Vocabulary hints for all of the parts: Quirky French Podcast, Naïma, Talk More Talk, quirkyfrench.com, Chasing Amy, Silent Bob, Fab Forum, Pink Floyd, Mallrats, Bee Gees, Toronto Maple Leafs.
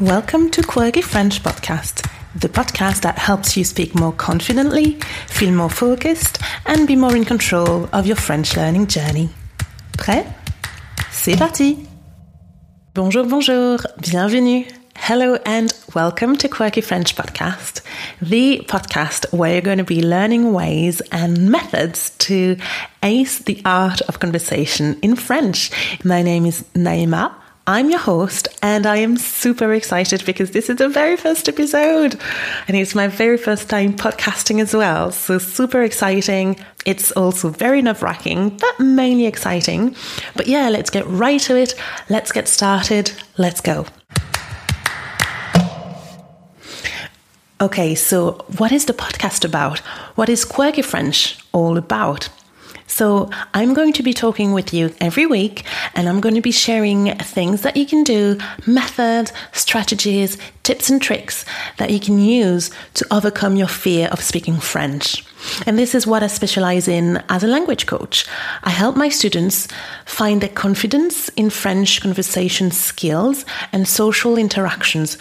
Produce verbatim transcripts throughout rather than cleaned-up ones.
Welcome to Quirky French Podcast, the podcast that helps you speak more confidently, feel more focused, and be more in control of your French learning journey. Prêt? C'est parti! Bonjour, bonjour, bienvenue. Hello and welcome to Quirky French Podcast, the podcast where you're going to be learning ways and methods to ace the art of conversation in French. My name is Naïma. I'm your host and I am super excited because this is the very first episode and it's my very first time podcasting as well. So super exciting. It's also very nerve-wracking, but mainly exciting. But yeah, let's get right to it. Let's get started. Let's go. Okay, so what is the podcast about? What is Quirky French all about? So I'm going to be talking with you every week and I'm going to be sharing things that you can do, methods, strategies, tips and tricks that you can use to overcome your fear of speaking French. And this is what I specialize in as a language coach. I help my students find their confidence in French conversation skills and social interactions.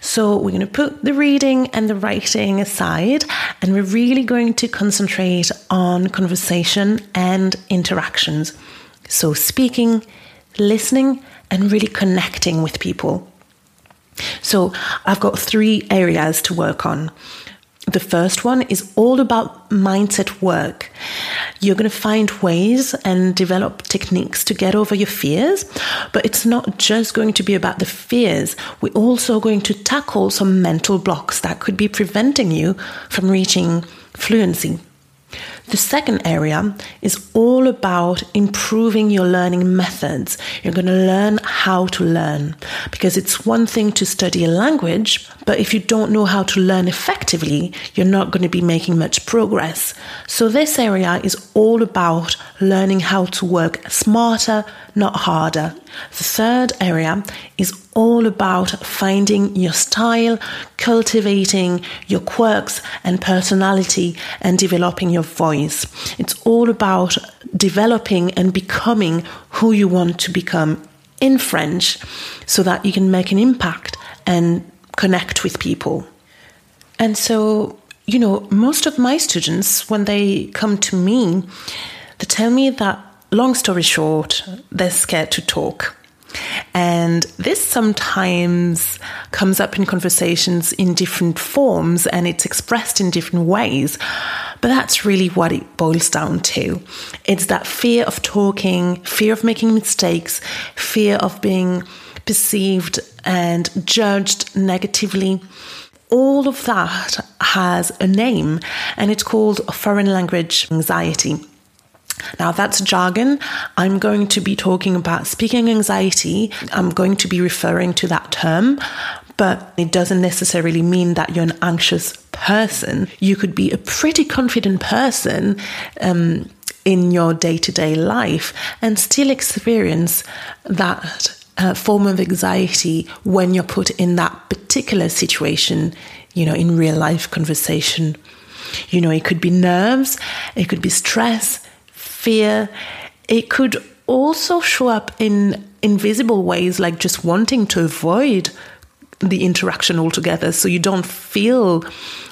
So we're going to put the reading and the writing aside, and we're really going to concentrate on conversation and interactions. So speaking, listening, and really connecting with people. So I've got three areas to work on. The first one is all about mindset work. You're going to find ways and develop techniques to get over your fears, but it's not just going to be about the fears. We're also going to tackle some mental blocks that could be preventing you from reaching fluency. The second area is all about improving your learning methods. You're going to learn how to learn, because it's one thing to study a language, but if you don't know how to learn effectively, you're not going to be making much progress. So this area is all about learning how to work smarter, not harder. The third area is all about finding your style, cultivating your quirks and personality, and developing your voice. It's all about developing and becoming who you want to become in French so that you can make an impact and connect with people. And so, you know, most of my students, when they come to me, they tell me that, long story short, they're scared to talk. And this sometimes comes up in conversations in different forms and it's expressed in different ways. But that's really what it boils down to. It's that fear of talking, fear of making mistakes, fear of being perceived and judged negatively. All of that has a name and it's called foreign language anxiety. Now that's jargon. I'm going to be talking about speaking anxiety. I'm going to be referring to that term, but it doesn't necessarily mean that you're an anxious person. You could be a pretty confident person um, in your day-to-day life and still experience that uh, form of anxiety when you're put in that particular situation, you know, in real life conversation. You know, it could be nerves, it could be stress, fear. It could also show up in invisible ways, like just wanting to avoid the interaction altogether. So you don't feel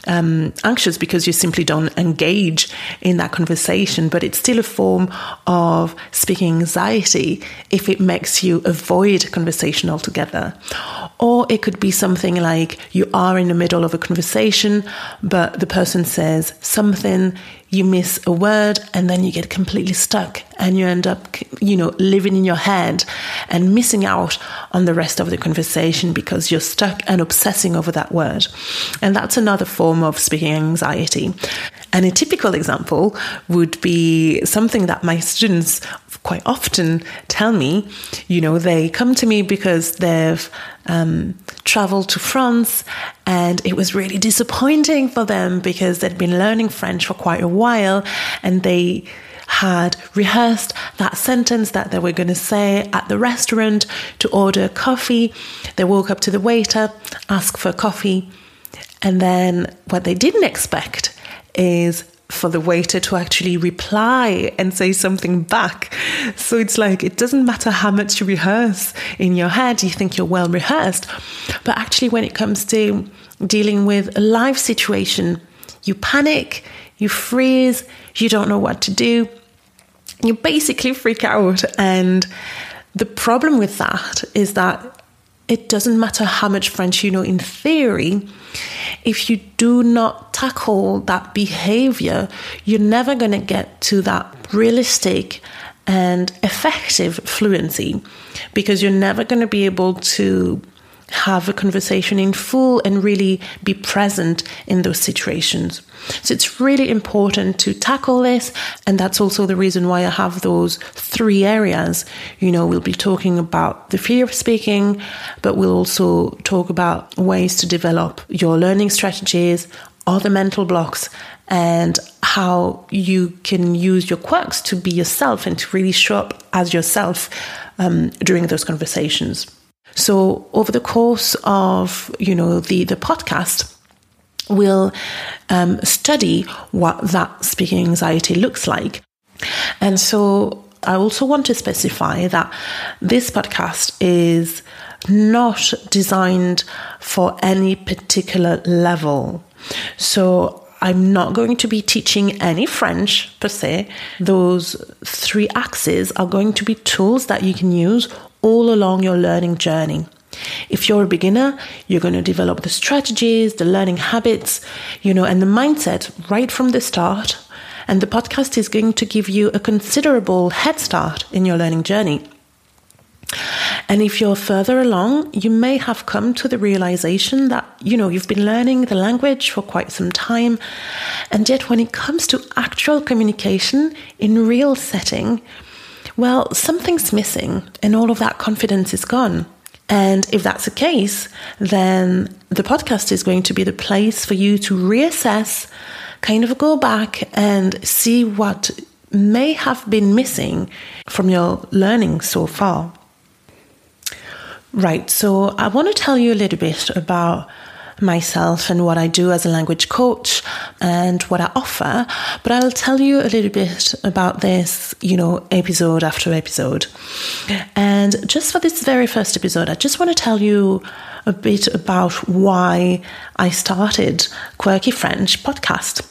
um, anxious because you simply don't engage in that conversation, but it's still a form of speaking anxiety if it makes you avoid conversation altogether. Or it could be something like you are in the middle of a conversation, but the person says something, you miss a word, and then you get completely stuck and you end up, you know, living in your head and missing out on the rest of the conversation because you're stuck and obsessing over that word. And that's another form of speaking anxiety. And a typical example would be something that my students quite often tell me. You know, they come to me because they've um, traveled to France and it was really disappointing for them because they'd been learning French for quite a while and they had rehearsed that sentence that they were going to say at the restaurant to order coffee. They walk up to the waiter, ask for coffee, and then what they didn't expect is for the waiter to actually reply and say something back. So it's like, it doesn't matter how much you rehearse in your head, you think you're well rehearsed. But actually, when it comes to dealing with a life situation, you panic, you freeze, you don't know what to do. You basically freak out. And the problem with that is that it doesn't matter how much French you know in theory, if you do not tackle that behavior, you're never going to get to that realistic and effective fluency, because you're never going to be able to have a conversation in full and really be present in those situations. So it's really important to tackle this. And that's also the reason why I have those three areas. You know, we'll be talking about the fear of speaking, but we'll also talk about ways to develop your learning strategies, other mental blocks, and how you can use your quirks to be yourself and to really show up as yourself um, during those conversations. So over the course of, you know, the, the podcast, we'll um, study what that speaking anxiety looks like. And so I also want to specify that this podcast is not designed for any particular level. So I'm not going to be teaching any French per se. Those three axes are going to be tools that you can use all along your learning journey. If you're a beginner, you're going to develop the strategies, the learning habits, you know, and the mindset right from the start. And the podcast is going to give you a considerable head start in your learning journey. And if you're further along, you may have come to the realization that, you know, you've been learning the language for quite some time. And yet when it comes to actual communication in real setting, well, something's missing and all of that confidence is gone. And if that's the case, then the podcast is going to be the place for you to reassess, kind of go back and see what may have been missing from your learning so far. Right, so I want to tell you a little bit about myself and what I do as a language coach and what I offer, but I'll tell you a little bit about this, you know, episode after episode. And just for this very first episode, I just want to tell you a bit about why I started Quirky French Podcast.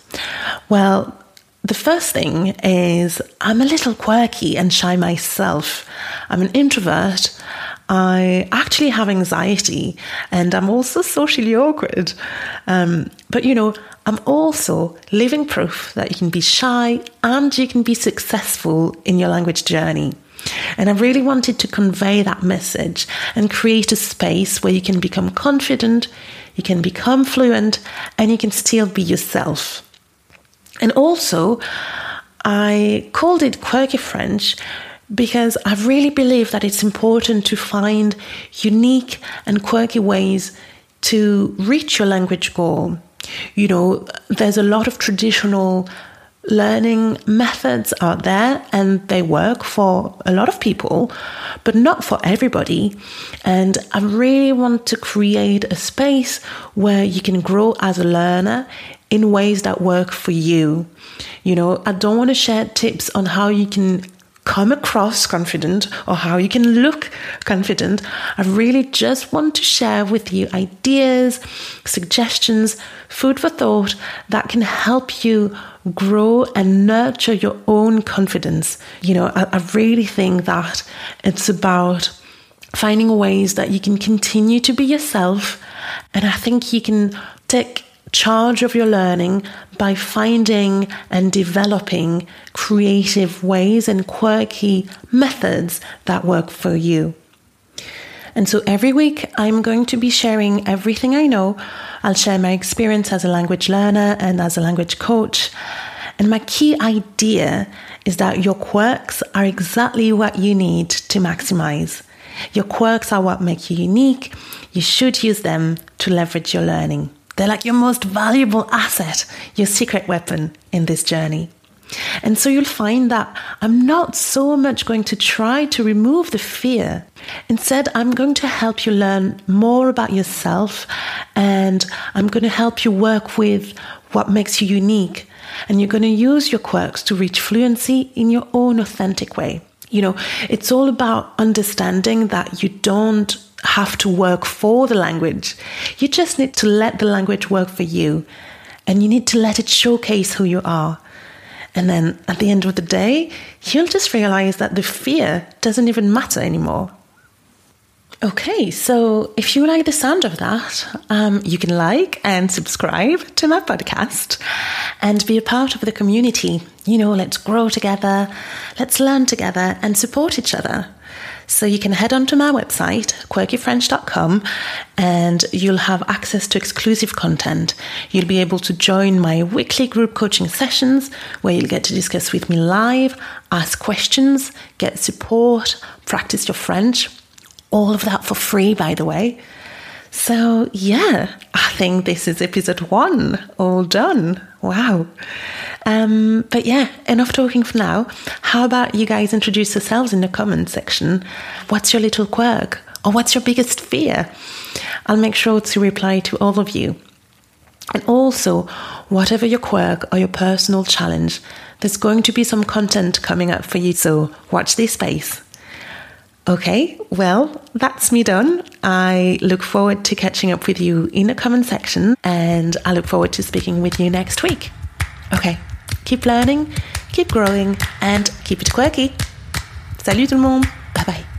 Well, the first thing is I'm a little quirky and shy myself. I'm an introvert. I actually have anxiety and I'm also socially awkward. Um, but, you know, I'm also living proof that you can be shy and you can be successful in your language journey. And I really wanted to convey that message and create a space where you can become confident, you can become fluent, and you can still be yourself. And also, I called it Quirky French because I really believe that it's important to find unique and quirky ways to reach your language goal. You know, there's a lot of traditional learning methods out there and they work for a lot of people, but not for everybody. And I really want to create a space where you can grow as a learner in ways that work for you. You know, I don't want to share tips on how you can come across confident or how you can look confident. I really just want to share with you ideas, suggestions, food for thought that can help you grow and nurture your own confidence. You know, I, I really think that it's about finding ways that you can continue to be yourself. And I think you can take charge of your learning by finding and developing creative ways and quirky methods that work for you. And so every week I'm going to be sharing everything I know. I'll share my experience as a language learner and as a language coach. And my key idea is that your quirks are exactly what you need to maximize. Your quirks are what make you unique. You should use them to leverage your learning. They're like your most valuable asset, your secret weapon in this journey. And so you'll find that I'm not so much going to try to remove the fear. Instead, I'm going to help you learn more about yourself and I'm going to help you work with what makes you unique. And you're going to use your quirks to reach fluency in your own authentic way. You know, it's all about understanding that you don't have to work for the language. You just need to let the language work for you, and you need to let it showcase who you are. And then at the end of the day, you'll just realize that the fear doesn't even matter anymore. Okay, so if you like the sound of that, um, you can like and subscribe to my podcast and be a part of the community. You know, let's grow together, let's learn together and support each other. So you can head on to my website, quirky french dot com, and you'll have access to exclusive content. You'll be able to join my weekly group coaching sessions where you'll get to discuss with me live, ask questions, get support, practice your French. All of that for free, by the way. So yeah, I think this is episode one, all done. Wow. Um, but yeah, enough talking for now. How about you guys introduce yourselves in the comment section? What's your little quirk? Or what's your biggest fear? I'll make sure to reply to all of you. And also, whatever your quirk or your personal challenge, there's going to be some content coming up for you, so watch this space. Okay, well, that's me done. I look forward to catching up with you in the comment section, and I look forward to speaking with you next week. Okay, keep learning, keep growing, and keep it quirky. Salut tout le monde. Bye bye.